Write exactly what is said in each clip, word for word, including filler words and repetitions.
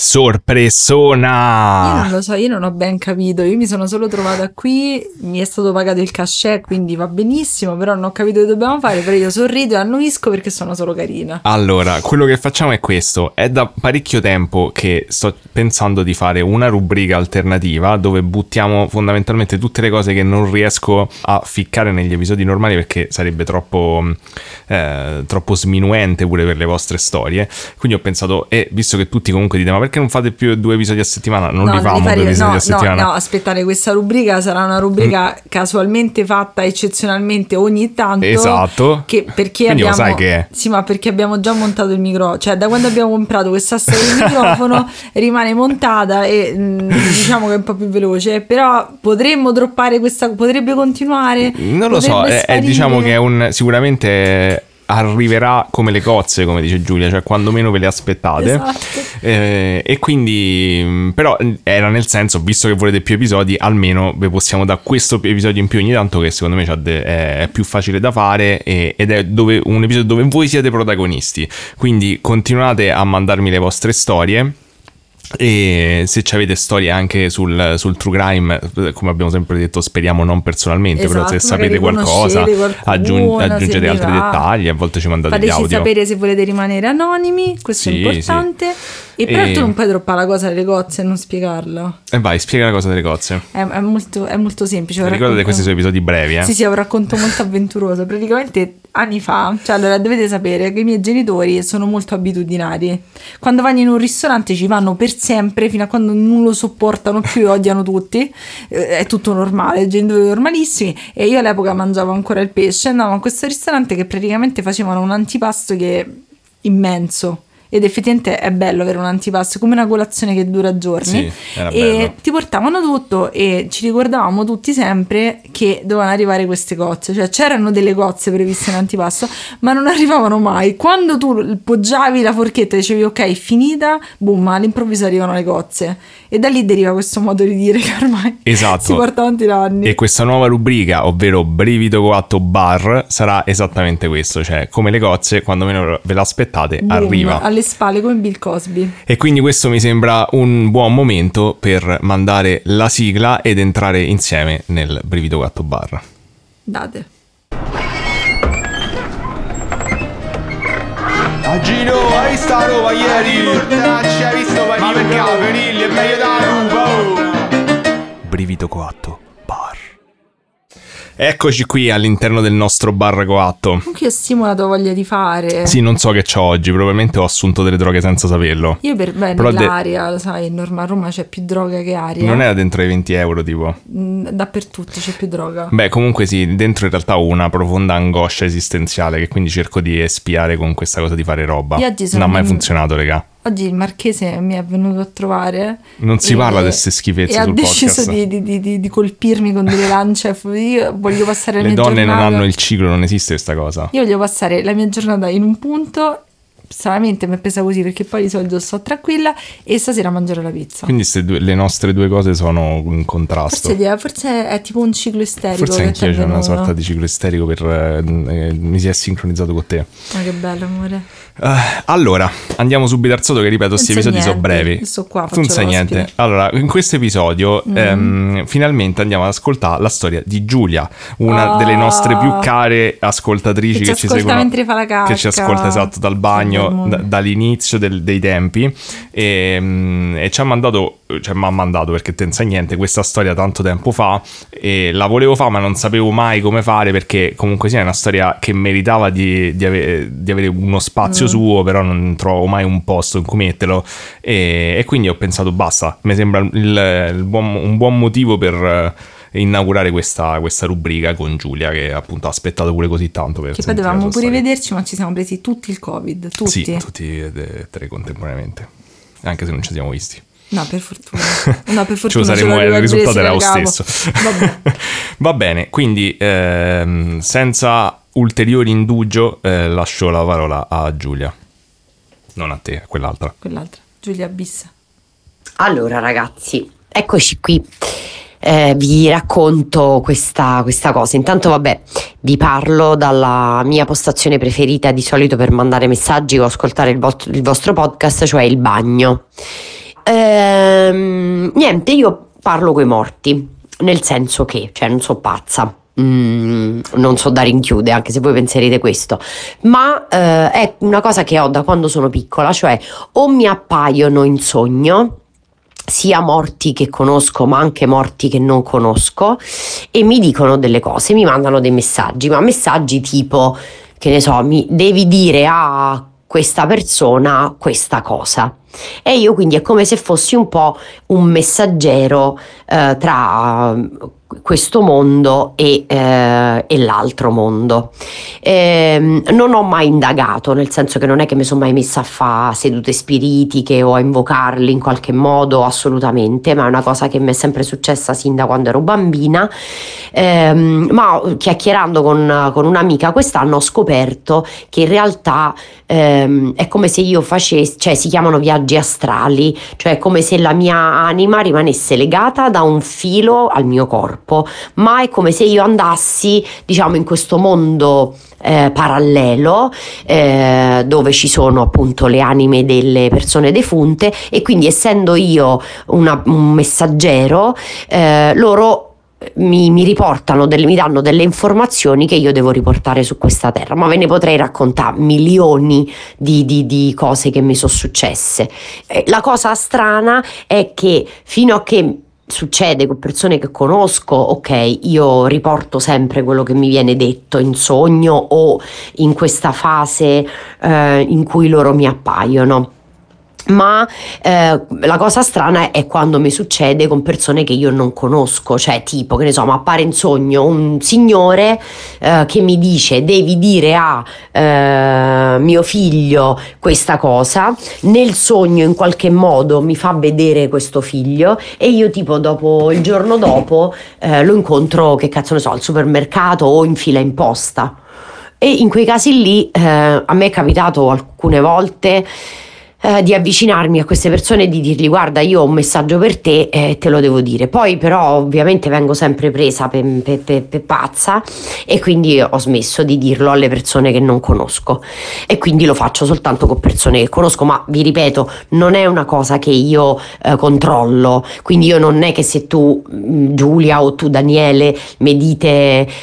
sorpresona. Io non lo so, io non ho ben capito, io mi sono solo trovata qui, mi è stato pagato il cachè, quindi va benissimo, però non ho capito che dobbiamo fare, però io sorrido e annuisco perché sono solo carina. Allora, quello che facciamo è questo, è da parecchio tempo che sto pensando di fare una rubrica alternativa dove buttiamo fondamentalmente tutte le cose che non riesco a ficcare negli episodi normali perché sarebbe troppo eh, troppo sminuente pure per le vostre storie, quindi ho pensato, e eh, visto che tutti comunque dite ma perché non fate più due episodi a settimana, non no, li famo fare, due episodi no, a settimana no, no, aspettate, questa rubrica sarà una rubrica mm. casualmente fatta eccezionalmente ogni tanto, esatto, che perché quindi abbiamo, lo sai che è. Sì, ma perché abbiamo già montato il microfono, cioè da quando abbiamo comprato questa storia del microfono rimane montata e mh, diciamo che è un po' più veloce, però potremmo droppare questa, potrebbe continuare, non lo so, è, è, diciamo che è un sicuramente arriverà come le cozze, come dice Giulia, cioè quando meno ve le aspettate, esatto. eh, e quindi però era nel senso, visto che volete più episodi, almeno vi possiamo dare questo episodio in più ogni tanto, che secondo me è più facile da fare e, ed è dove, un episodio dove voi siete protagonisti, quindi continuate a mandarmi le vostre storie. E se ci avete storie anche sul, sul true crime, come abbiamo sempre detto, speriamo non personalmente, esatto, però se sapete qualcosa qualcuno, aggiungete se altri dettagli, a volte ci mandate gli audio, fateci sapere se volete rimanere anonimi, questo sì, è importante, sì. E però e... tu non puoi droppare la cosa delle cozze e non spiegarlo. E vai, spiega la cosa delle cozze, è, è, molto, è molto semplice. Ricordate racconto... questi sono episodi brevi, eh? Sì sì, è un racconto molto avventuroso. Praticamente anni fa, cioè allora dovete sapere che i miei genitori sono molto abitudinari, quando vanno in un ristorante ci vanno per sempre fino a quando non lo sopportano più e odiano tutti, è tutto normale, genitori normalissimi, e io all'epoca mangiavo ancora il pesce, andavo a questo ristorante che praticamente facevano un antipasto che è immenso, ed effettivamente è bello avere un antipasto, come una colazione che dura giorni, sì, e bello. Ti portavano tutto e ci ricordavamo tutti sempre che dovevano arrivare queste cozze, cioè c'erano delle cozze previste in antipasto ma non arrivavano mai. Quando tu poggiavi la forchetta e dicevi ok finita, boom, all'improvviso arrivano le cozze, e da lì deriva questo modo di dire che ormai esatto. Si porta avanti da anni. E questa nuova rubrica, ovvero Brivido Coatto Bar, sarà esattamente questo, cioè come le cozze, quando meno ve l'aspettate boom, arriva alle spalle come Bill Cosby. E quindi questo mi sembra un buon momento per mandare la sigla ed entrare insieme nel Brivido Coatto Bar. Date. A Gino, hai visto a Roma ieri? Portaccia, hai visto Parigi? Ma perché a Perilli è meglio da Roma? Brivido Coatto Bar. Eccoci qui all'interno del nostro bar coatto. Anche io stimo la tua voglia di fare. Sì, non so che c'ho oggi, probabilmente ho assunto delle droghe senza saperlo. Io per bene l'aria, de... lo sai, normal, a Roma c'è più droga che aria. Non era dentro i venti euro tipo? Mm, dappertutto c'è più droga. Beh, comunque sì, dentro in realtà ho una profonda angoscia esistenziale che quindi cerco di espiare con questa cosa di fare roba. Io oggi sono non ha mai in... funzionato, regà. Oggi il Marchese mi è venuto a trovare. Non si e, parla di queste schifezze sul podcast. E ha deciso di, di, di, di colpirmi con delle lance. Io voglio passare la Le mia giornata. Le donne non hanno il ciclo, non esiste questa cosa. Io voglio passare la mia giornata in un punto. Stranamente mi è presa così perché poi di solito sto tranquilla e stasera mangerò la pizza. Quindi se due, le nostre due cose sono in contrasto. Forse, forse è tipo un ciclo isterico. Forse anch'io c'è una sorta di ciclo isterico per, eh, mi si è sincronizzato con te. Ma che bello amore. Uh, allora andiamo subito al sodo, che ripeto questi episodi niente. Sono brevi. Sono qua, non sai niente. Allora in questo episodio mm. ehm, finalmente andiamo ad ascoltare la storia di Giulia, una oh. delle nostre più care ascoltatrici che, che ci ascolta seguono, mentre fa la cacca. Che ci ascolta esatto dal bagno. D- dall'inizio del, dei tempi e, e ci ha mandato, cioè mi ha mandato perché te non sai niente questa storia tanto tempo fa e la volevo fare ma non sapevo mai come fare perché comunque sia sì, è una storia che meritava di, di, ave- di avere uno spazio mm. suo, però non trovo mai un posto in cui metterlo e, e quindi ho pensato basta, mi sembra il, il buon, un buon motivo per inaugurare questa, questa rubrica con Giulia, che appunto ha aspettato pure così tanto per che poi dovevamo pure storia. Vederci, ma ci siamo presi tutti il Covid, tutti sì, tutti e tre contemporaneamente, anche se non ci siamo visti. No, per fortuna. No, per fortuna. Cioè, saremo, il risultato era lo stesso. Vabbè. Va bene, quindi ehm, senza ulteriori indugio eh, lascio la parola a Giulia. Non a te, a quell'altra. Quell'altra, Giulia Bissa. Allora ragazzi, eccoci qui. Eh, vi racconto questa, questa cosa. Intanto vabbè, vi parlo dalla mia postazione preferita di solito per mandare messaggi o ascoltare il, vo- il vostro podcast, cioè il bagno. ehm, niente, io parlo coi morti, nel senso che, cioè, non so pazza, mm, non so da rinchiude, anche se voi penserete questo, ma eh, è una cosa che ho da quando sono piccola, cioè o mi appaiono in sogno, sia morti che conosco ma anche morti che non conosco, e mi dicono delle cose, mi mandano dei messaggi, ma messaggi tipo, che ne so, mi devi dire a questa persona questa cosa, e io quindi è come se fossi un po' un messaggero eh, tra questo mondo e, eh, e l'altro mondo. Ehm, non ho mai indagato, nel senso che non è che mi sono mai messa a fare sedute spiritiche o a invocarli in qualche modo, assolutamente, ma è una cosa che mi è sempre successa sin da quando ero bambina. Ehm, ma chiacchierando con, con un'amica quest'anno ho scoperto che in realtà ehm, è come se io facessi, cioè si chiamano viaggi astrali, cioè è come se la mia anima rimanesse legata da un filo al mio corpo, ma è come se io andassi, diciamo, in questo mondo eh, parallelo eh, dove ci sono appunto le anime delle persone defunte, e quindi essendo io una, un messaggero eh, loro mi, mi riportano, del, mi danno delle informazioni che io devo riportare su questa terra. Ma ve ne potrei raccontare milioni di, di, di cose che mi sono successe. Eh, la cosa strana è che fino a che succede con persone che conosco, ok, io riporto sempre quello che mi viene detto in sogno o in questa fase eh, in cui loro mi appaiono. Ma eh, la cosa strana è quando mi succede con persone che io non conosco, cioè tipo, che ne so, mi appare in sogno un signore eh, che mi dice devi dire a eh, mio figlio questa cosa, nel sogno in qualche modo mi fa vedere questo figlio e io tipo dopo, il giorno dopo eh, lo incontro, che cazzo ne so, al supermercato o in fila in posta, e in quei casi lì eh, a me è capitato alcune volte Eh, di avvicinarmi a queste persone e di dirgli guarda, io ho un messaggio per te e eh, te lo devo dire. Poi però ovviamente vengo sempre presa per pe, pe, pe pazza, e quindi ho smesso di dirlo alle persone che non conosco, e quindi lo faccio soltanto con persone che conosco, ma vi ripeto, non è una cosa che io eh, controllo, quindi io non è che se tu Giulia o tu Daniele mi dite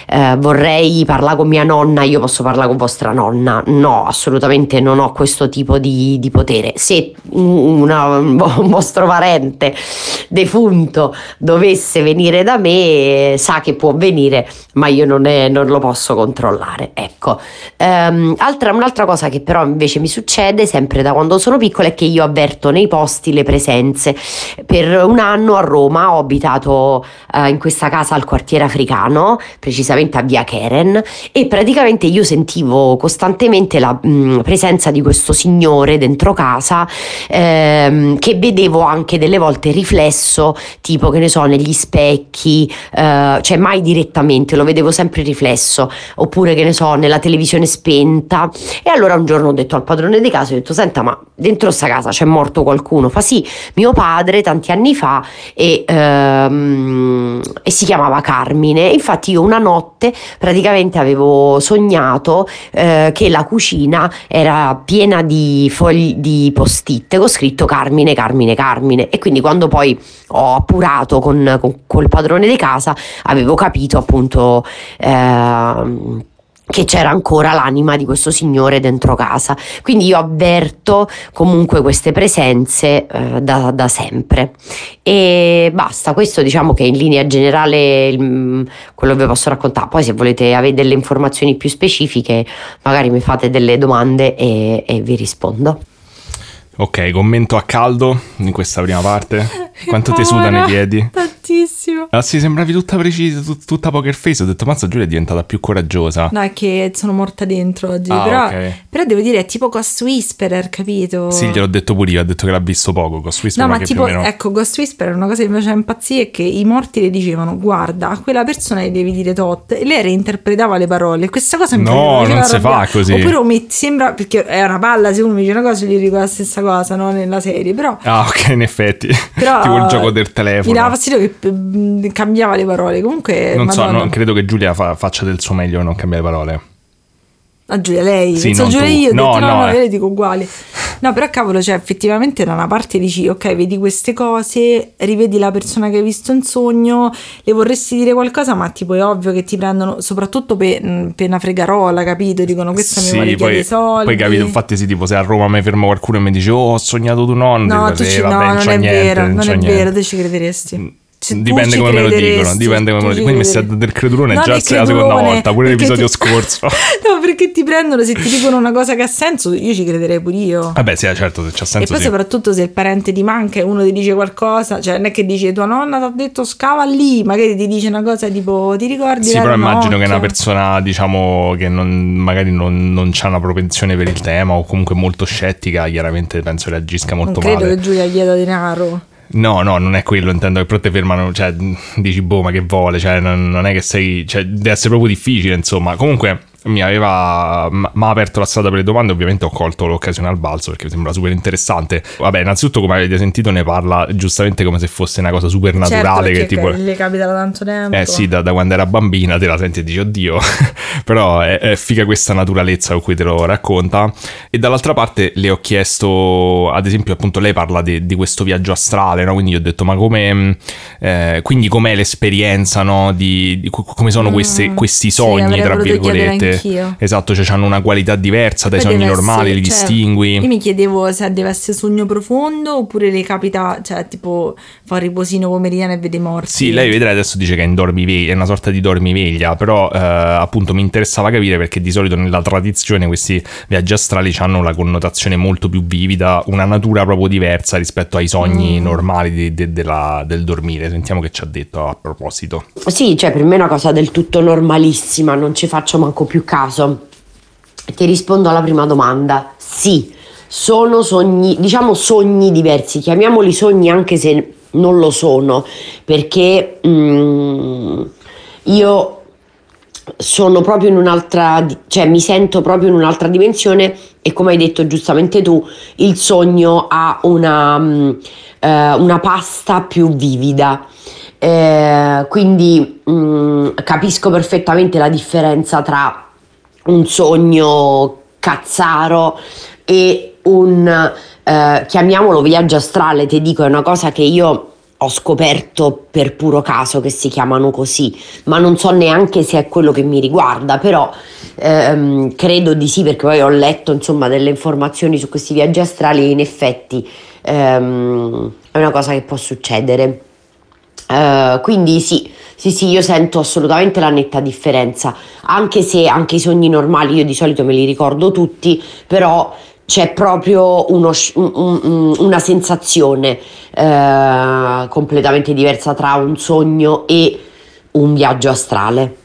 eh, vorrei parlare con mia nonna, io posso parlare con vostra nonna, no, assolutamente non ho questo tipo di, di potere. Se una, un vostro parente defunto dovesse venire da me, sa che può venire, ma io non, è, non lo posso controllare, ecco. Um, altra, un'altra cosa che però invece mi succede sempre da quando sono piccola è che io avverto nei posti le presenze. Per un anno a Roma ho abitato uh, in questa casa al quartiere africano, precisamente a via Keren, e praticamente io sentivo costantemente la mh, presenza di questo signore dentro casa, Casa, ehm, che vedevo anche delle volte riflesso, tipo, che ne so, negli specchi, eh, cioè mai direttamente, lo vedevo sempre riflesso, oppure, che ne so, nella televisione spenta. E allora un giorno ho detto al padrone di casa, ho detto senta, ma dentro sta casa c'è morto qualcuno? Fa sì, mio padre tanti anni fa, e, ehm, e si chiamava Carmine. Infatti io una notte praticamente avevo sognato eh, che la cucina era piena di fogli di post-it con scritto Carmine, Carmine, Carmine, e quindi quando poi ho appurato con, con col padrone di casa avevo capito appunto eh, che c'era ancora l'anima di questo signore dentro casa. Quindi io avverto comunque queste presenze eh, da, da sempre, e basta. Questo, diciamo che in linea generale il, quello vi posso raccontare. Poi se volete avere delle informazioni più specifiche magari mi fate delle domande e, e vi rispondo. Ok, commento a caldo in questa prima parte. Quanto ti suda nei piedi? Tantissimo. Ah sì, sembravi tutta precisa, tut- tutta poker face. Ho detto, mazza, Giulia è diventata più coraggiosa. No, è che sono morta dentro oggi. Ah, però, okay. però devo dire, è tipo Ghost Whisperer, capito? Sì, gliel'ho detto pure io, ha detto che l'ha visto poco Ghost Whisperer. No, ma, ma tipo, meno... ecco, Ghost Whisperer è una cosa che mi faceva impazzire, è che i morti le dicevano, guarda, a quella persona gli devi dire tot, e lei reinterpretava le parole. Questa cosa mi No, mi non si fa così. Oppure mi sembra, perché è una palla, se uno mi dice una cosa gli dico la stessa cosa, no, nella serie, però... Ah, ok, in effetti. Però, tipo il gioco del telefono. Mi dava fastidio che cambiava le parole. Comunque non Madonna. so, non credo che Giulia fa, faccia del suo meglio a non cambiare parole. Ah, Giulia lei? Sì, non Giulia tu. Io, no, detto, no, no, eh. io le dico uguali. No, però cavolo, cioè effettivamente da una parte dici ok, vedi queste cose, rivedi la persona che hai visto in sogno, le vorresti dire qualcosa, ma tipo è ovvio che ti prendono soprattutto per, per una fregarola, capito? Dicono questa sì, mi vuole chiedere i soldi. Poi capito, infatti sì, tipo se a Roma mi ferma qualcuno e mi dice "Oh, ho sognato tu nonno", no, dico, tu ci, vabbè, no, non, non è niente, vero, non, non è vero, tu ci crederesti. Cioè, dipende come me lo dicono, dipende come me lo dicono. Quindi mi stai del credulone, no, già sei la seconda volta, pure l'episodio ti... scorso. No, perché ti prendono, se ti dicono una cosa che ha senso, io ci crederei pure io. Vabbè, sì, certo, se c'ha senso. E poi sì, soprattutto se il parente ti manca e uno ti dice qualcosa, cioè non è che dice tua nonna ti ha detto scava lì, magari ti dice una cosa tipo ti ricordi? Sì, però immagino che una persona, diciamo, che non, magari non, non c'ha una propensione per il tema o comunque molto scettica, chiaramente penso reagisca molto male. Non credo male. Che Giulia chieda denaro. No, no, non è quello, intendo che però te fermano, cioè dici boh, ma che vuole, cioè non, non è che sei, cioè deve essere proprio difficile, insomma. Comunque mi aveva m- aperto la strada per le domande, ovviamente ho colto l'occasione al balzo perché mi sembra super interessante. Vabbè, innanzitutto come avete sentito ne parla giustamente come se fosse una cosa super naturale, certo, che tipo le capita da tanto tempo. Eh sì, da, da quando era bambina te la senti e dici oddio però è, è figa questa naturalezza con cui te lo racconta. E dall'altra parte le ho chiesto, ad esempio appunto lei parla di, di questo viaggio astrale, no? Quindi gli ho detto ma come eh, quindi com'è l'esperienza, no? Di, di come sono queste, mm, questi sogni, sì, tra virgolette. Io. Esatto, cioè hanno una qualità diversa dai poi sogni normali, essere, li cioè, distingui. Io mi chiedevo se deve essere sogno profondo oppure le capita, cioè tipo fa un riposino pomeridiano e vede morti. Sì, lei vedrai adesso dice che è in dormiveglia, è una sorta di dormiveglia, però eh, appunto mi interessava capire perché di solito nella tradizione questi viaggi astrali hanno una connotazione molto più vivida, una natura proprio diversa rispetto ai sogni mm. normali de, de, de la, del dormire. Sentiamo che ci ha detto a proposito. Sì, cioè per me è una cosa del tutto normalissima, non ci faccio manco più caso. Ti rispondo alla prima domanda: sì, sono sogni, diciamo sogni diversi, chiamiamoli sogni anche se non lo sono, perché mm, io sono proprio in un'altra, cioè mi sento proprio in un'altra dimensione. E come hai detto giustamente tu, il sogno ha una, mm, eh, una pasta più vivida. Eh, quindi mm, capisco perfettamente la differenza tra un sogno cazzaro e un eh, chiamiamolo viaggio astrale. Ti dico, è una cosa che io ho scoperto per puro caso che si chiamano così, ma non so neanche se è quello che mi riguarda, però ehm, credo di sì, perché poi ho letto insomma delle informazioni su questi viaggi astrali e in effetti ehm, è una cosa che può succedere. Uh, quindi sì, sì, sì, io sento assolutamente la netta differenza, anche se anche i sogni normali io di solito me li ricordo tutti, però c'è proprio uno, un, un, una sensazione uh, completamente diversa tra un sogno e un viaggio astrale.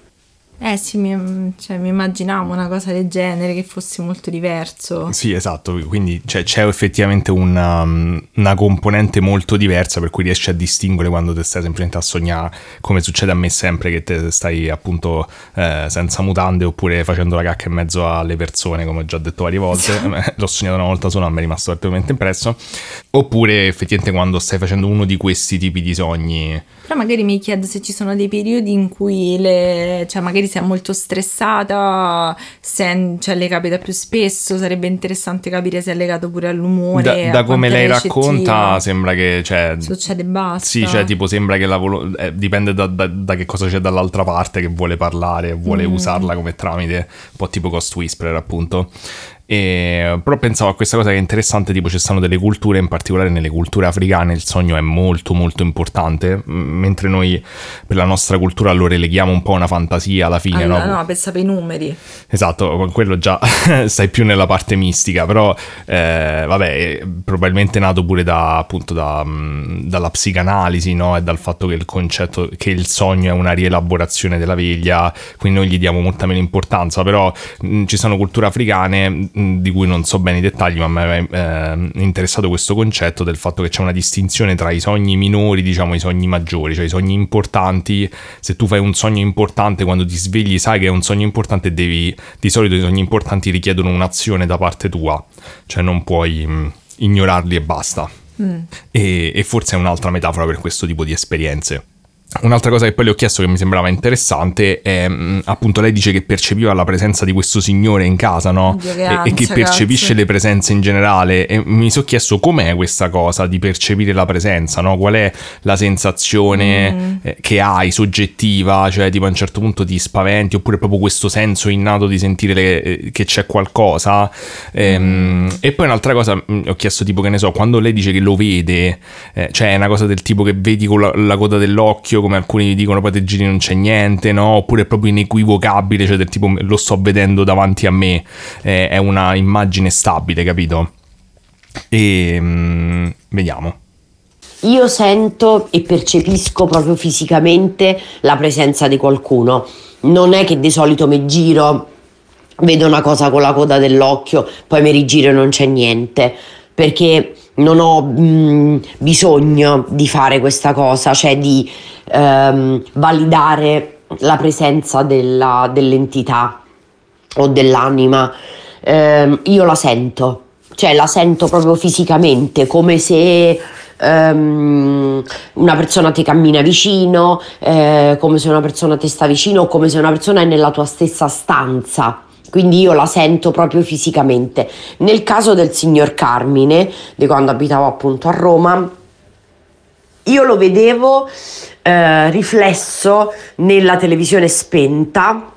Eh sì, mi, cioè, mi immaginavo una cosa del genere, che fosse molto diverso. Sì, esatto, quindi cioè, c'è effettivamente una, una componente molto diversa per cui riesci a distinguere quando te stai semplicemente a sognare, come succede a me sempre che te stai appunto eh, senza mutande oppure facendo la cacca in mezzo alle persone, come ho già detto varie volte, l'ho sognato una volta sola, mi è rimasto particolarmente impresso, oppure effettivamente quando stai facendo uno di questi tipi di sogni. Però magari mi chiedo se ci sono dei periodi in cui le, cioè magari sei molto stressata, se, cioè le capita più spesso, sarebbe interessante capire se è legato pure all'umore. Da, da come lei racconta sembra che cioè, succede basta. Sì, cioè tipo sembra che la volo- eh, dipende da, da, da che cosa c'è dall'altra parte che vuole parlare, vuole mm. usarla come tramite, un po' tipo Ghost Whisperer appunto. E, però pensavo a questa cosa che è interessante, tipo ci sono delle culture, in particolare nelle culture africane il sogno è molto molto importante, mentre noi per la nostra cultura lo releghiamo un po' a una fantasia alla fine, allora, no? No, pensa per i numeri. Esatto, con quello già stai più nella parte mistica, però eh, vabbè, probabilmente è nato pure da appunto da, dalla psicanalisi, no? E dal fatto che il concetto che il sogno è una rielaborazione della veglia, quindi noi gli diamo molta meno importanza, però mh, ci sono culture africane di cui non so bene i dettagli, ma mi aveva eh, interessato questo concetto del fatto che c'è una distinzione tra i sogni minori, diciamo, i sogni maggiori, cioè i sogni importanti. Se tu fai un sogno importante, quando ti svegli sai che è un sogno importante, devi, di solito i sogni importanti richiedono un'azione da parte tua, cioè non puoi mh, ignorarli e basta. Mm. E, e forse è un'altra metafora per questo tipo di esperienze. Un'altra cosa che poi le ho chiesto che mi sembrava interessante è, appunto, lei dice che percepiva la presenza di questo signore in casa, no? Ansia, e che percepisce grazie. le presenze in generale, e mi sono chiesto com'è questa cosa di percepire la presenza, no? Qual è la sensazione mm. che hai, soggettiva, cioè tipo a un certo punto ti spaventi, oppure proprio questo senso innato di sentire le, che c'è qualcosa. Mm. Ehm, e poi un'altra cosa ho chiesto, tipo, che ne so, quando lei dice che lo vede, eh, cioè è una cosa del tipo che vedi con la, la coda dell'occhio, come alcuni dicono, poi te giri non c'è niente, no? Oppure è proprio inequivocabile, cioè del tipo lo sto vedendo davanti a me, eh, è una immagine stabile, capito? E mm, vediamo. Io sento e percepisco proprio fisicamente la presenza di qualcuno. Non è che di solito mi giro, vedo una cosa con la coda dell'occhio, poi mi rigiro e non c'è niente, perché non ho mh, bisogno di fare questa cosa, cioè di ehm, validare la presenza della, dell'entità o dell'anima. Ehm, io la sento, cioè la sento proprio fisicamente, come se ehm, una persona ti cammina vicino, eh, come se una persona ti sta vicino, o come se una persona è nella tua stessa stanza. Quindi io la sento proprio fisicamente. Nel caso del signor Carmine, di quando abitavo appunto a Roma, io lo vedevo eh, riflesso nella televisione spenta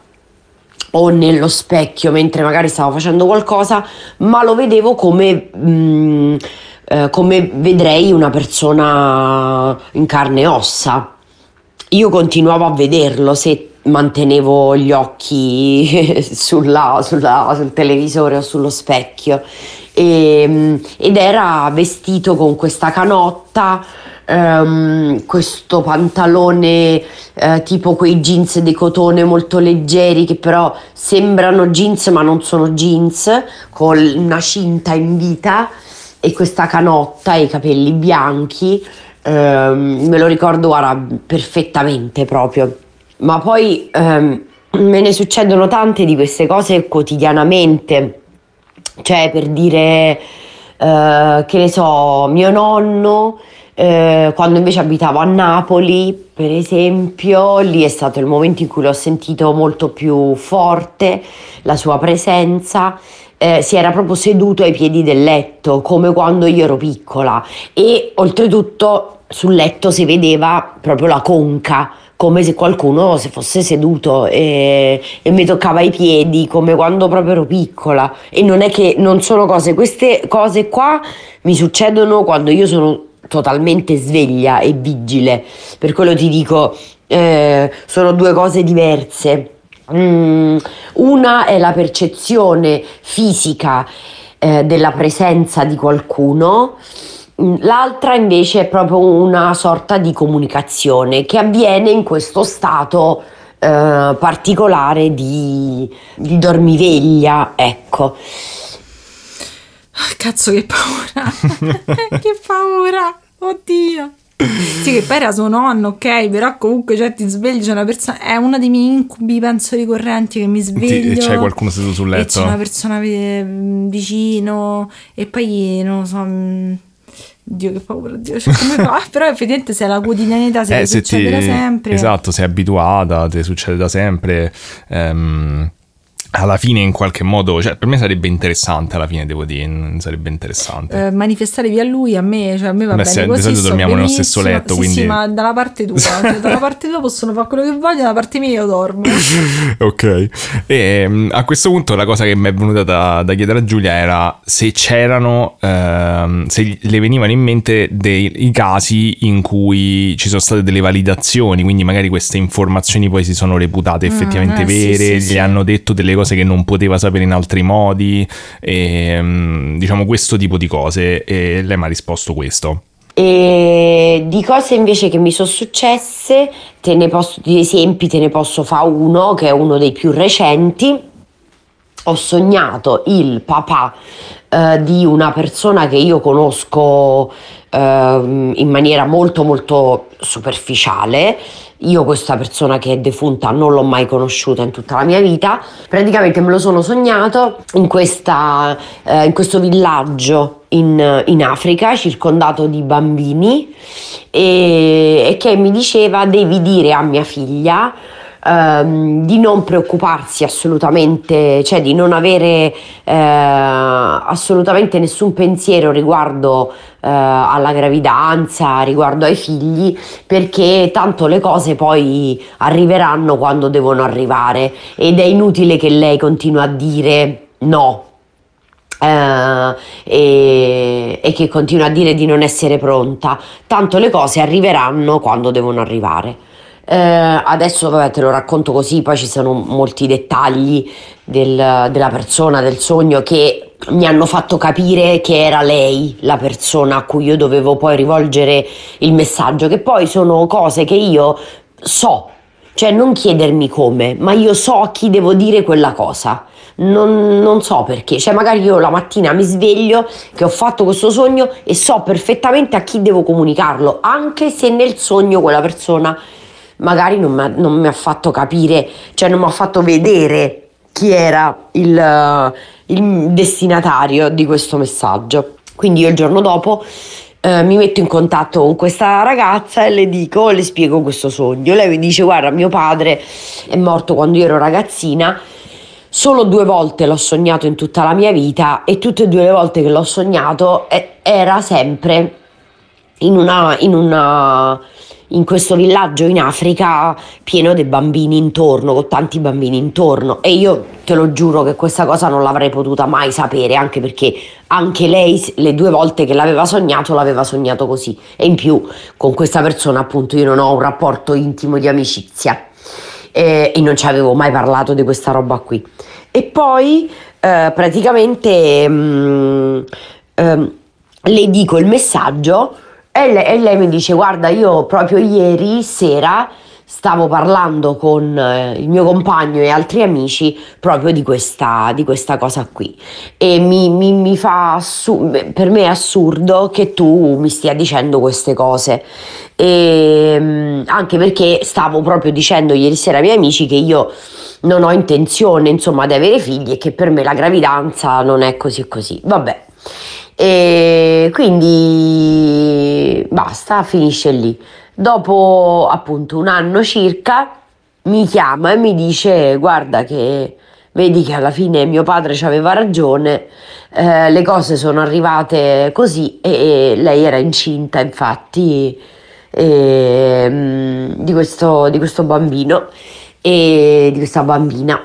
o nello specchio mentre magari stavo facendo qualcosa, ma lo vedevo come, mh, eh, come vedrei una persona in carne e ossa. Io continuavo a vederlo se mantenevo gli occhi sulla, sulla, sul televisore o sullo specchio, e, ed era vestito con questa canotta, um, questo pantalone uh, tipo quei jeans di cotone molto leggeri che però sembrano jeans ma non sono jeans, con una cinta in vita e questa canotta e i capelli bianchi. Um, me lo ricordo, guarda, perfettamente proprio. Ma poi ehm, me ne succedono tante di queste cose quotidianamente, cioè per dire, eh, che ne so, mio nonno, eh, quando invece abitavo a Napoli, per esempio, lì è stato il momento in cui l'ho sentito molto più forte, la sua presenza. Eh, si era proprio seduto ai piedi del letto, come quando io ero piccola, e oltretutto sul letto si vedeva proprio la conca, come se qualcuno si fosse seduto, e, e mi toccava i piedi come quando proprio ero piccola. E non è che non sono cose, queste cose qua mi succedono quando io sono totalmente sveglia e vigile, per quello ti dico, eh, sono due cose diverse. Mm, una è la percezione fisica eh, della presenza di qualcuno, l'altra invece è proprio una sorta di comunicazione che avviene in questo stato eh, particolare di, di dormiveglia, ecco. Cazzo, che paura! Che paura, oddio! Sì, che poi era suo nonno, ok, però comunque, cioè, ti svegli, c'è una persona, è uno dei miei incubi, penso, ricorrenti, che mi sveglio e c'è qualcuno seduto sul letto, c'è una persona vicino, e poi non lo so, Dio, che paura, Dio, cioè, come fa? Però effettivamente se è la quotidianità, se eh, se succede ti... da sempre, esatto, sei abituata, ti succede da sempre, ehm, alla fine in qualche modo, cioè per me sarebbe interessante, alla fine devo dire, sarebbe interessante eh, manifestarevi a lui, a me, cioè a me va bene, se, così dormiamo benissimo, nello stesso letto, sì, quindi sì, ma dalla parte tua, cioè, dalla parte tua possono fare quello che vogliono, dalla parte mia io dormo. Ok, e a questo punto la cosa che mi è venuta da, da chiedere a Giulia era se c'erano ehm, se le venivano in mente dei i casi in cui ci sono state delle validazioni, quindi magari queste informazioni poi si sono reputate effettivamente mm, eh, vere, sì, sì, gli sì. hanno detto delle cose che non poteva sapere in altri modi, e, diciamo, questo tipo di cose, e lei mi ha risposto questo. E di cose invece che mi sono successe, te ne posso, di esempi te ne posso fare uno che è uno dei più recenti. Ho sognato il papà eh, di una persona che io conosco eh, in maniera molto molto superficiale. Io questa persona che è defunta non l'ho mai conosciuta in tutta la mia vita, praticamente me lo sono sognato in, questa, eh, in questo villaggio in, in Africa, circondato di bambini, e, e che mi diceva: devi dire a mia figlia ehm, di non preoccuparsi assolutamente, cioè di non avere eh, assolutamente nessun pensiero riguardo eh, alla gravidanza, riguardo ai figli, perché tanto le cose poi arriveranno quando devono arrivare ed è inutile che lei continua a dire no. Uh, e, e che continua a dire di non essere pronta, tanto le cose arriveranno quando devono arrivare. Uh, adesso vabbè, te lo racconto così, poi ci sono molti dettagli del, della persona, del sogno, che mi hanno fatto capire che era lei la persona a cui io dovevo poi rivolgere il messaggio, che poi sono cose che io so. Cioè, non chiedermi come, ma io so a chi devo dire quella cosa. Non, non so perché. Cioè, magari io la mattina mi sveglio che ho fatto questo sogno e so perfettamente a chi devo comunicarlo, anche se nel sogno quella persona magari non mi ha, non mi ha fatto capire, cioè non mi ha fatto vedere chi era il, il destinatario di questo messaggio. Quindi io il giorno dopo Uh, mi metto in contatto con questa ragazza e le dico, le spiego questo sogno. Lei mi dice: guarda, mio padre è morto quando io ero ragazzina, solo due volte l'ho sognato in tutta la mia vita e tutte e due le volte che l'ho sognato eh, era sempre in una, in una in questo villaggio in Africa pieno di bambini intorno, con tanti bambini intorno. E io te lo giuro che questa cosa non l'avrei potuta mai sapere, anche perché anche lei le due volte che l'aveva sognato l'aveva sognato così, e in più con questa persona appunto io non ho un rapporto intimo di amicizia eh, e non ci avevo mai parlato di questa roba qui. E poi eh, praticamente mh, ehm, le dico il messaggio. E lei, e lei mi dice: guarda, io proprio ieri sera stavo parlando con eh, il mio compagno e altri amici proprio di questa, di questa cosa qui, e mi, mi, mi fa assur- per me è assurdo che tu mi stia dicendo queste cose, e, anche perché stavo proprio dicendo ieri sera ai miei amici che io non ho intenzione, insomma, di avere figli e che per me la gravidanza non è così così, vabbè. E quindi basta, finisce lì. Dopo appunto un anno circa mi chiama e mi dice: guarda che vedi che alla fine mio padre ci aveva ragione, eh, le cose sono arrivate così, e, e lei era incinta infatti e, mh, di questo, di questo bambino e di questa bambina,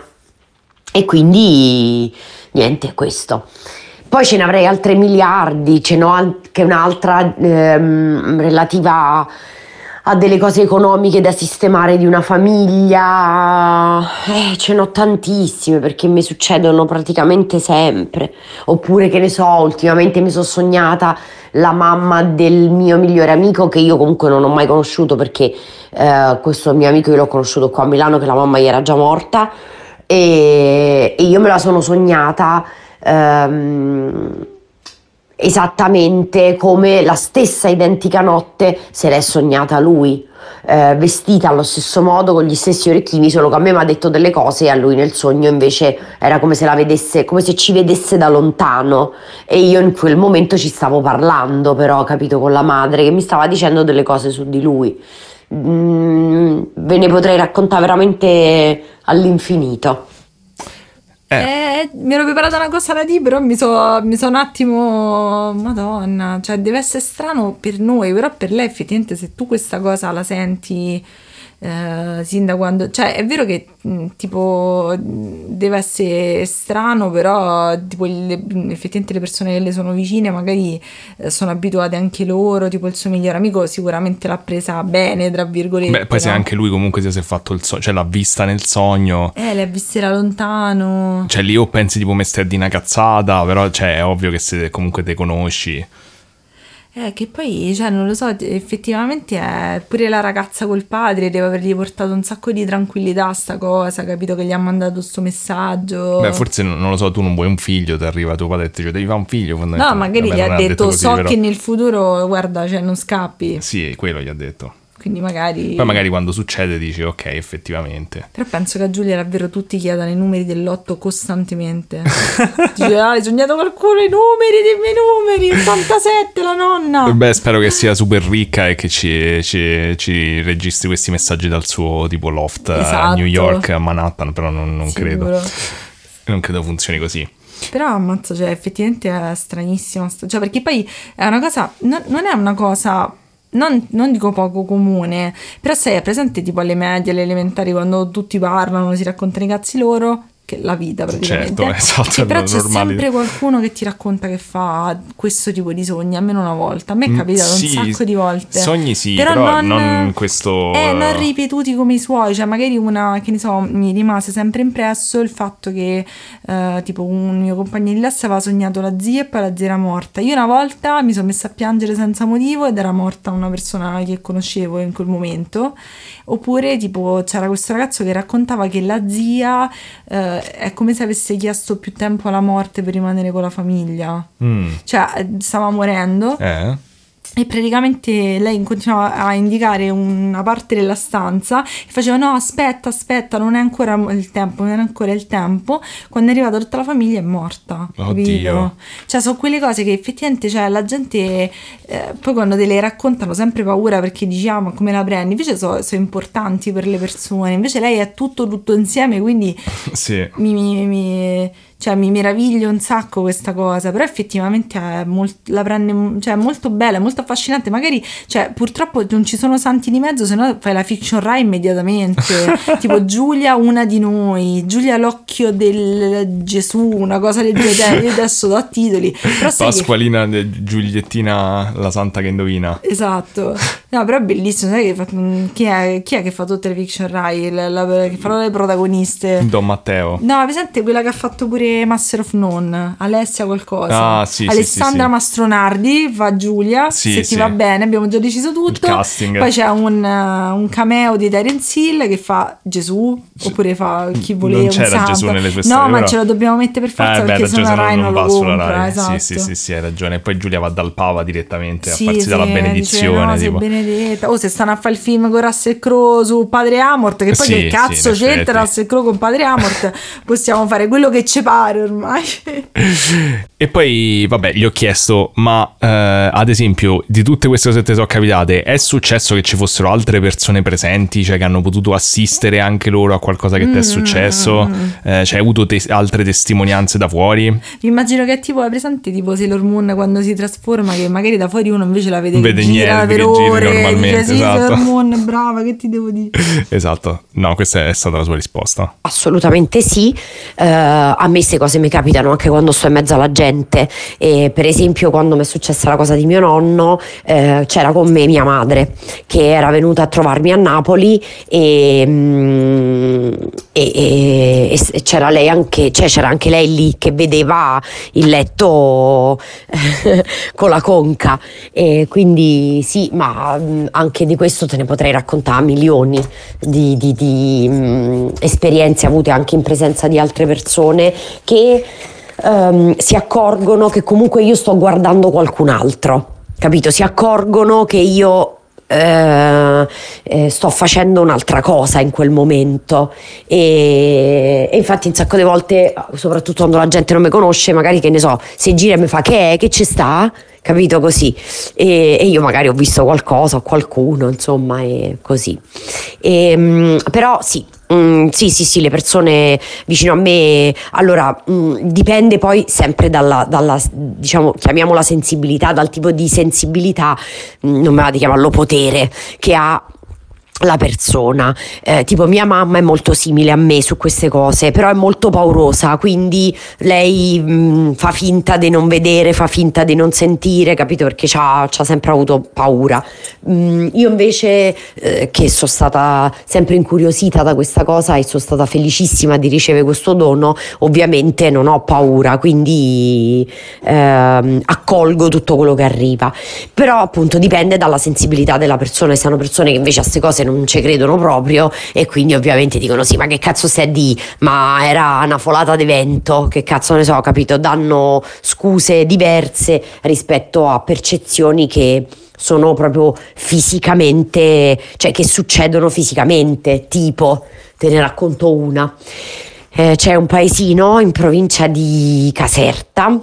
e quindi niente, questo. Poi ce ne avrei altre miliardi, ce n'ho anche un'altra ehm, relativa a, a delle cose economiche da sistemare di una famiglia, eh, ce n'ho tantissime perché mi succedono praticamente sempre. Oppure, che ne so, ultimamente mi sono sognata la mamma del mio migliore amico, che io comunque non ho mai conosciuto perché eh, questo mio amico io l'ho conosciuto qua a Milano, che la mamma gli era già morta, e, e io me la sono sognata Um, esattamente come la stessa identica notte se l'è sognata lui, eh, vestita allo stesso modo, con gli stessi orecchini, solo che a me mi ha detto delle cose e a lui nel sogno invece era come se la vedesse, come se ci vedesse da lontano, e io in quel momento ci stavo parlando, però, capito, con la madre che mi stava dicendo delle cose su di lui. Mm, ve ne potrei raccontare veramente all'infinito. Eh. Eh, mi ero preparata una cosa lì, però mi sono mi so un attimo, madonna, cioè deve essere strano per noi, però per lei effettivamente, se tu questa cosa la senti eh, sin da quando, cioè è vero che tipo deve essere strano, però tipo le, effettivamente le persone che le sono vicine magari sono abituate anche loro, tipo il suo migliore amico sicuramente l'ha presa bene, tra virgolette. Beh, poi no? Se anche lui comunque si è fatto il sogno, cioè l'ha vista nel sogno, eh, l'ha vista da lontano, cioè lì o pensi tipo mi stai di una cazzata, però cioè è ovvio che se comunque te conosci. Eh, che poi, cioè, non lo so, effettivamente è pure la ragazza col padre, deve avergli portato un sacco di tranquillità sta cosa, capito, che gli ha mandato sto messaggio. Beh, forse, non lo so, tu non vuoi un figlio, ti arriva tuo padre e ti dice devi fare un figlio. No, magari vabbè, gli ha detto, detto così, so però... che nel futuro, guarda, cioè non scappi. Sì, quello gli ha detto. Quindi magari... Poi magari quando succede dici ok, effettivamente. Però penso che a Giulia davvero tutti chiedano i numeri del lotto costantemente. Dice, ah, hai sognato qualcuno i numeri, dimmi i numeri, ottantasette la nonna. Beh, spero che sia super ricca e che ci, ci, ci registri questi messaggi dal suo tipo loft, esatto, a New York, a Manhattan, però non, non credo. Non credo funzioni così. Però ammazza, cioè effettivamente è stranissima. Cioè perché poi è una cosa, non, non è una cosa... Non, non dico poco comune, però sai, è presente tipo alle medie, alle elementari, quando tutti parlano, si raccontano i cazzi loro, che la vita praticamente. Certo, esatto, e però c'è normali. Sempre qualcuno che ti racconta che fa questo tipo di sogni, almeno una volta. A me è capitato mm, sì, un sacco di volte. Sogni sì, però, però non, non questo... Eh, non ripetuti come i suoi, cioè magari una, che ne so, mi rimase sempre impresso il fatto che eh, tipo un mio compagno di classe aveva sognato la zia e poi la zia era morta. Io una volta mi sono messa a piangere senza motivo ed era morta una persona che conoscevo in quel momento. Oppure tipo c'era questo ragazzo che raccontava che la zia eh, è come se avesse chiesto più tempo alla morte per rimanere con la famiglia, mm. cioè stava morendo eh. e praticamente lei continuava a indicare una parte della stanza e faceva no aspetta aspetta non è ancora il tempo, non è ancora il tempo, quando è arrivata tutta la famiglia è morta. Oddio, cioè sono quelle cose che effettivamente, cioè, la gente eh, poi quando te le raccontano sempre paura perché diciamo ah, come la prendi, invece sono so importanti per le persone, invece lei è tutto tutto insieme, quindi sì. mi, mi, mi Cioè mi meraviglio un sacco questa cosa, però effettivamente è molt- la prende, cioè, è molto bella, è molto affascinante. Magari, cioè, purtroppo non ci sono santi di mezzo, se no fai la fiction Rai immediatamente. Tipo Giulia una di noi, Giulia l'occhio del Gesù, una cosa del genere. Io adesso do titoli. Però Pasqualina che... Giuliettina la santa che indovina. Esatto. No, però è bellissimo, sai che fa... chi, è, chi è che fa tutte le fiction Rai? La, la... Che fanno le protagoniste? Don Matteo. No, presente quella che ha fatto pure Master of None, Alessia qualcosa, ah, sì, Alessandra sì, sì. Mastronardi fa Giulia, sì, se ti sì. va bene, abbiamo già deciso tutto. Poi c'è un, uh, un cameo di Terence Hill che fa Gesù, oppure fa chi voleva, non c'era un santo. Gesù nelle queste, no, ma però... ce lo dobbiamo mettere per forza, eh, perché beh, se una Rai non, non lo compra, esatto. sì, sì, sì, sì, hai ragione. E poi Giulia va dal Papa direttamente, sì, a farsi sì, dalla benedizione, dice, no, tipo. Benedetta. O oh, se stanno a fare il film con Russell Crowe su Padre Amorth, che poi sì, che cazzo sì, c'entra Russell Crowe con Padre Amorth, possiamo fare quello che c'è ormai. E poi vabbè, gli ho chiesto ma eh, ad esempio di tutte queste cose che ti sono capitate, è successo che ci fossero altre persone presenti, cioè che hanno potuto assistere anche loro a qualcosa che mm. ti è successo, eh, cioè hai avuto te- altre testimonianze da fuori? Mi immagino che è tipo è presente tipo Sailor Moon quando si trasforma, che magari da fuori uno invece la vede, vede che gira niente, per ore, normalmente, dice, esatto. Sailor Moon, brava, che ti devo dire, esatto. No, questa è stata la sua risposta. Assolutamente sì, uh, a me queste cose mi capitano anche quando sto in mezzo alla gente, e per esempio quando mi è successa la cosa di mio nonno eh, c'era con me mia madre che era venuta a trovarmi a Napoli e, mm, e, e, e c'era lei anche, cioè c'era anche lei lì che vedeva il letto con la conca, e quindi sì, ma anche di questo te ne potrei raccontare milioni di, di, di mm, esperienze avute anche in presenza di altre persone che um, si accorgono che comunque io sto guardando qualcun altro, capito? Si accorgono che io eh, eh, sto facendo un'altra cosa in quel momento e, e infatti un sacco di volte, soprattutto quando la gente non mi conosce, magari che ne so, se gira e mi fa che è, che ci sta, capito, così, e, e io magari ho visto qualcosa o qualcuno, insomma, e così e, mh, però sì. Mm, sì sì sì, le persone vicino a me, allora mm, dipende poi sempre dalla, dalla, diciamo, chiamiamola sensibilità, dal tipo di sensibilità, mm, non me la di chiamarlo potere, che ha la persona, eh, tipo mia mamma è molto simile a me su queste cose, però è molto paurosa, quindi lei mh, fa finta di non vedere, fa finta di non sentire, capito, perché ci ha sempre avuto paura. Mm, io invece eh, che sono stata sempre incuriosita da questa cosa e sono stata felicissima di ricevere questo dono, ovviamente non ho paura, quindi ehm, accolgo tutto quello che arriva, però appunto dipende dalla sensibilità della persona, e sono persone che invece a queste cose non ci credono proprio e quindi ovviamente dicono sì, ma che cazzo stai a di, ma era una folata di vento, che cazzo ne so, capito, danno scuse diverse rispetto a percezioni che sono proprio fisicamente, cioè che succedono fisicamente, tipo, te ne racconto una. Eh, c'è un paesino in provincia di Caserta,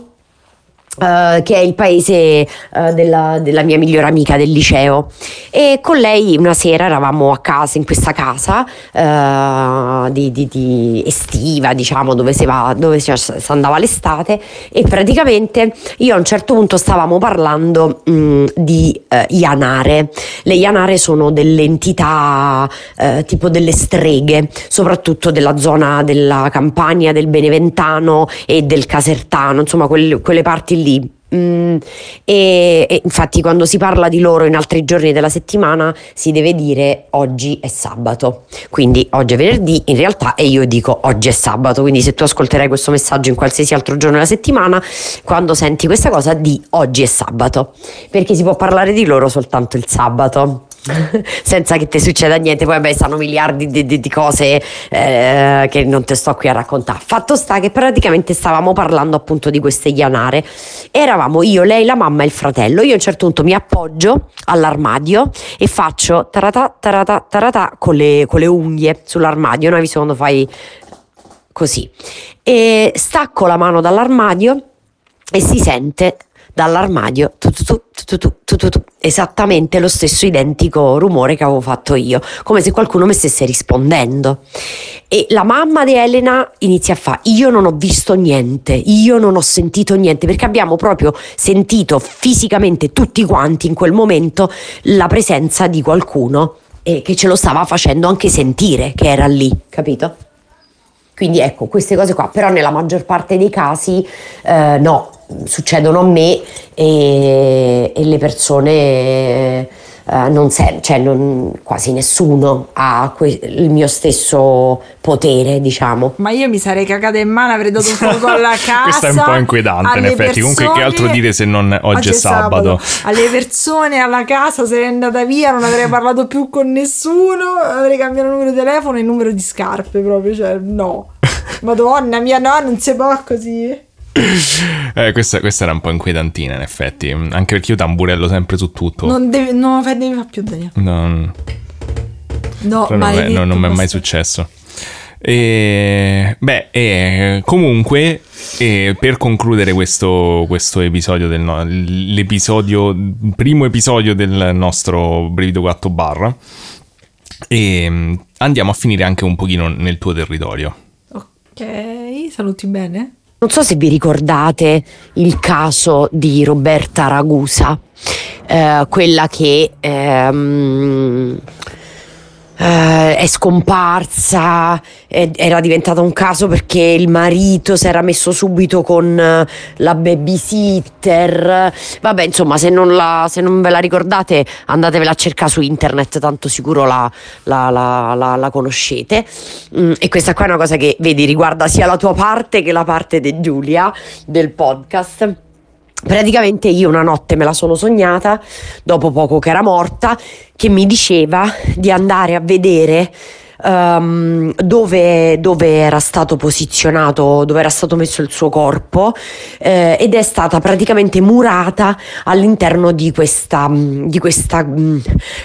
Uh, che è il paese uh, della, della mia migliore amica del liceo, e con lei una sera eravamo a casa, in questa casa uh, di, di, di estiva, diciamo, dove si va, dove si andava l'estate, e praticamente io a un certo punto stavamo parlando mh, di uh, Ianare. Le Ianare sono delle entità uh, tipo delle streghe, soprattutto della zona della Campania, del Beneventano e del Casertano, insomma quelle, quelle parti lì. Mm, e, e infatti quando si parla di loro in altri giorni della settimana si deve dire oggi è sabato, quindi oggi è venerdì in realtà, e io dico oggi è sabato, quindi se tu ascolterai questo messaggio in qualsiasi altro giorno della settimana, quando senti questa cosa di oggi è sabato, perché si può parlare di loro soltanto il sabato senza che ti succeda niente. Poi beh, stanno miliardi di, di, di cose eh, che non te sto qui a raccontare. Fatto sta che praticamente stavamo parlando appunto di queste Ianare, eravamo io, lei, la mamma e il fratello. Io a un certo punto mi appoggio all'armadio e faccio tarata tarata tarata con le, con le unghie sull'armadio, no? Visto quando fai così, e stacco la mano dall'armadio e si sente dall'armadio tu, tu, tu, tu, tu, tu, tu, tu, esattamente lo stesso identico rumore che avevo fatto io, come se qualcuno mi stesse rispondendo. E la mamma di Elena inizia a fare: io non ho visto niente, io non ho sentito niente, perché abbiamo proprio sentito fisicamente tutti quanti in quel momento la presenza di qualcuno eh, che ce lo stava facendo anche sentire, che era lì, capito? Quindi ecco, queste cose qua, però nella maggior parte dei casi eh, no, succedono a me e, e le persone eh, non serve, cioè non, quasi nessuno ha que- il mio stesso potere, diciamo. Ma io mi sarei cagata in mano, avrei dato un fuoco alla casa. Questo è un po' inquietante in effetti, comunque che altro dire se non oggi, oggi è sabato. sabato alle persone, alla casa, sarei andata via, non avrei parlato più con nessuno, avrei cambiato il numero di telefono e il numero di scarpe proprio, cioè no, madonna mia, no, non si può così. Eh, questa, questa era un po' inquietantina in effetti, anche perché io tamburello sempre su tutto. Non devi, non devi fare più, Daniele. No, no, non, è, non, non mi è mai successo. E, beh, e, comunque, e per concludere questo, questo episodio del no, l'episodio, il primo episodio del nostro Brivido Coatto Bar, e andiamo a finire anche un pochino nel tuo territorio. Ok, saluti bene. Non so se vi ricordate il caso di Roberta Ragusa, eh, quella che ehm, eh, è scomparsa, eh, era diventata un caso perché il marito si era messo subito con la babysitter. Vabbè, insomma, se non, la, se non ve la ricordate andatevela a cercare su internet, tanto sicuro la, la, la, la, la conoscete. Mm, e questa qua è una cosa che, vedi, riguarda sia la tua parte che la parte di Giulia del podcast. Praticamente io una notte me la sono sognata, dopo poco che era morta, che mi diceva di andare a vedere um, dove, dove era stato posizionato, dove era stato messo il suo corpo, eh, ed è stata praticamente murata all'interno di questa, di questa mh,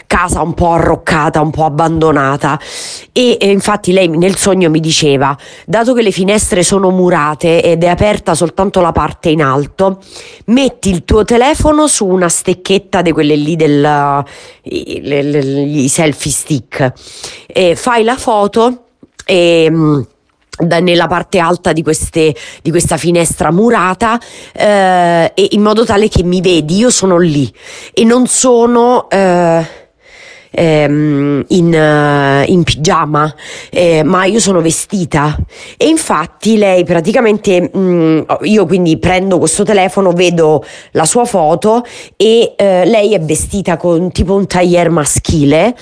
casa un po' arroccata, un po' abbandonata, e, e infatti lei nel sogno mi diceva: dato che le finestre sono murate ed è aperta soltanto la parte in alto, metti il tuo telefono su una stecchetta di quelle lì del i, le, le, gli selfie stick e fai la foto e nella parte alta di, queste, di questa finestra murata, eh, e in modo tale che mi vedi, io sono lì e non sono eh, ehm, in, in pigiama, eh, ma io sono vestita. E infatti lei praticamente mh, io quindi prendo questo telefono, vedo la sua foto e eh, lei è vestita con tipo un tailleur maschile,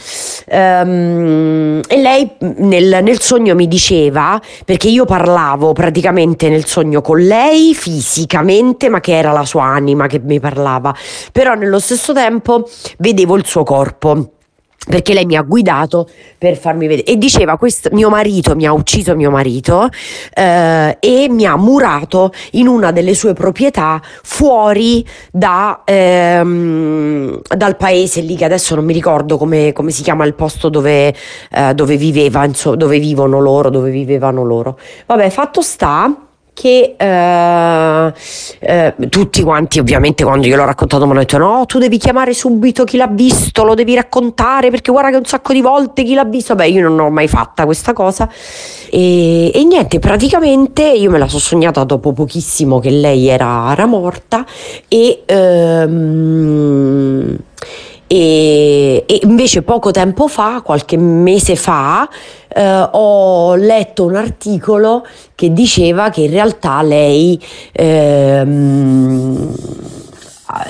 ehm, e lei nel, nel sogno mi diceva, perché io parlavo praticamente nel sogno con lei fisicamente, ma che era la sua anima che mi parlava, però nello stesso tempo vedevo il suo corpo. perché lei mi ha guidato per farmi vedere, e diceva questo, mio marito mi ha ucciso mio marito eh, e mi ha murato in una delle sue proprietà fuori da, ehm, dal paese lì, che adesso non mi ricordo come, come si chiama il posto dove, eh, dove viveva, insomma, dove vivono loro, dove vivevano loro. Vabbè, fatto sta che eh, eh, tutti quanti ovviamente quando io l'ho raccontato mi hanno detto no, tu devi chiamare subito Chi l'ha visto, lo devi raccontare perché guarda che un sacco di volte Chi l'ha visto. Beh, io non ho mai fatta questa cosa e, e niente, praticamente io me la sono sognata dopo pochissimo che lei era, era morta e... Ehm, E, e invece poco tempo fa, qualche mese fa, eh, ho letto un articolo che diceva che in realtà lei, ehm,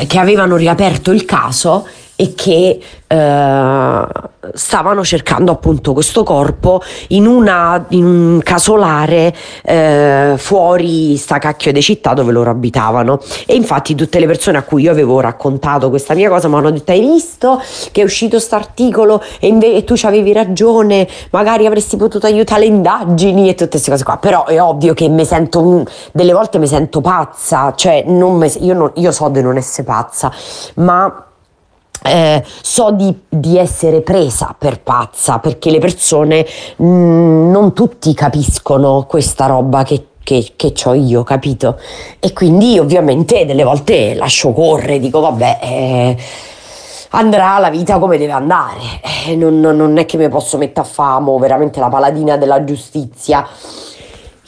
che avevano riaperto il caso e che eh, stavano cercando appunto questo corpo in, una, in un casolare eh, fuori sta cacchio di città dove loro abitavano. E infatti tutte le persone a cui io avevo raccontato questa mia cosa mi hanno detto hai visto che è uscito st' articolo e, inve- e tu ci avevi ragione, magari avresti potuto aiutare le indagini e tutte queste cose qua. Però è ovvio che mi sento un, delle volte mi sento pazza, cioè non me, io, non, io so di non essere pazza, ma Eh, so di, di essere presa per pazza, perché le persone mh, non tutti capiscono questa roba che, che, che c'ho io, capito? E quindi ovviamente delle volte lascio correre, dico vabbè, eh, andrà la vita come deve andare, eh, non, non è che mi posso mettere a famo veramente la paladina della giustizia.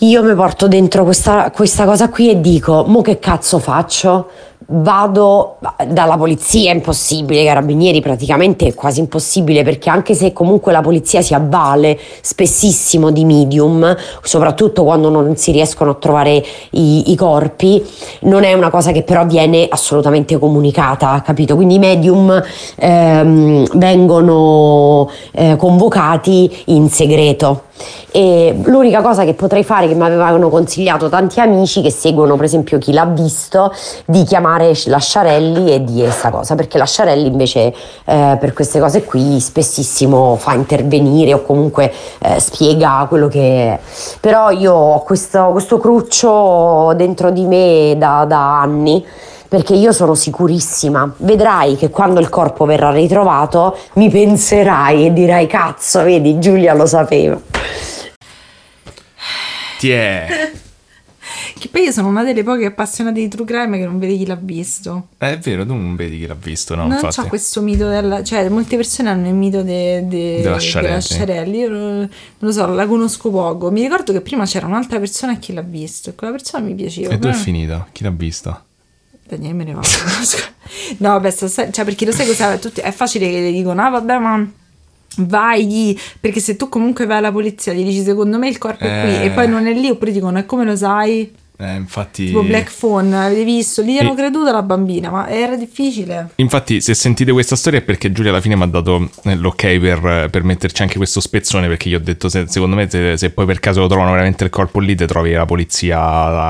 Io mi porto dentro questa, questa cosa qui e dico mo che cazzo faccio? Vado dalla polizia, è impossibile, carabinieri praticamente è quasi impossibile, perché anche se comunque la polizia si avvale spessissimo di medium, soprattutto quando non si riescono a trovare i, i corpi, non è una cosa che però viene assolutamente comunicata, capito? Quindi i medium ehm, vengono eh, convocati in segreto. E l'unica cosa che potrei fare, che mi avevano consigliato tanti amici che seguono per esempio Chi l'ha visto, di chiamare la Sciarelli e di questa cosa, perché la Sciarelli invece eh, per queste cose qui spessissimo fa intervenire o comunque eh, spiega quello che è. Però io ho questo, questo cruccio dentro di me da, da anni, perché io sono sicurissima, vedrai che quando il corpo verrà ritrovato mi penserai e dirai cazzo, vedi Giulia lo sapeva. Tiè. Che poi io sono una delle poche appassionate di true crime che non vede Chi l'ha visto. È vero, tu non vedi Chi l'ha visto, no? Non infatti. C'ho questo mito della, cioè molte persone hanno il mito de, de, della Sciarelli. Io non lo so, la conosco poco. Mi ricordo che prima c'era un'altra persona a Chi l'ha visto e quella persona mi piaceva. E dove è finita? Chi l'ha vista? Dai, me ne vado. No, beh, cioè perché lo sai cosa tutti, è facile che le dicono ah vabbè ma vai, perché se tu comunque vai alla polizia gli dici secondo me il corpo eh. è qui e poi non è lì, oppure dicono e come lo sai? Eh, infatti tipo Black Phone, avete visto? Gli hanno e... creduto la bambina, ma era difficile. Infatti se sentite questa storia è perché Giulia alla fine mi ha dato l'ok per, per metterci anche questo spezzone, perché gli ho detto se, secondo me se, se poi per caso lo trovano veramente il corpo lì, te trovi la polizia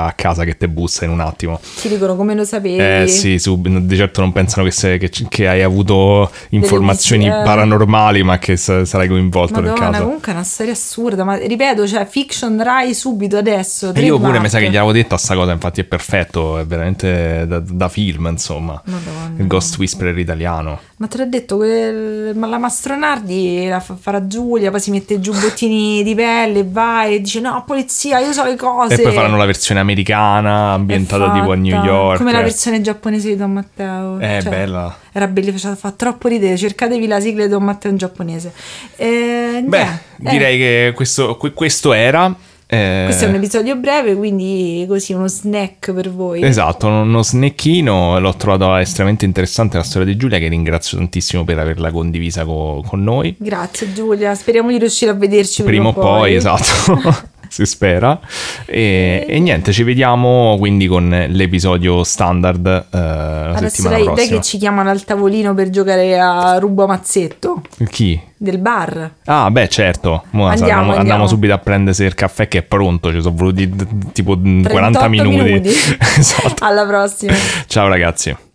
a casa che te bussa in un attimo, ti dicono come lo sapevi. Eh sì, su, di certo non pensano che, sei, che, che hai avuto informazioni paranormali, ma che sa, sarai coinvolto. Madonna, nel caso comunque è una storia assurda, ma ripeto, cioè fiction Rai subito adesso. E io pure mi sa che gli avevo detto sta cosa, infatti è perfetto, è veramente da, da film, insomma. Madonna. Il Ghost Whisperer italiano. Ma te l'ho detto, quel, ma la Mastronardi la fa, farà Giulia, poi si mette giù bottini di pelle, vai e dice no polizia io so le cose, e poi faranno la versione americana ambientata tipo a New York, come la versione giapponese di Don Matteo. È cioè, bella, era bellissima, fa troppo ridere, cercatevi la sigla di Don Matteo in giapponese. Eh, beh eh. Direi che questo, questo era Eh... questo è un episodio breve, quindi così uno snack per voi. Esatto, uno snackino. L'ho trovato estremamente interessante la storia di Giulia, che ringrazio tantissimo per averla condivisa co- con noi. Grazie Giulia, speriamo di riuscire a vederci prima o poi, poi. Esatto. Si spera. E, e niente, ci vediamo quindi con l'episodio standard eh, la adesso settimana lei, prossima. Dai che ci chiamano al tavolino per giocare a rubo mazzetto. Chi? Del bar. Ah beh certo, andiamo, sa, andiamo, andiamo subito a prendersi il caffè che è pronto, ci sono voluti tipo quaranta minuti, minuti. Esatto. Alla prossima. Ciao ragazzi.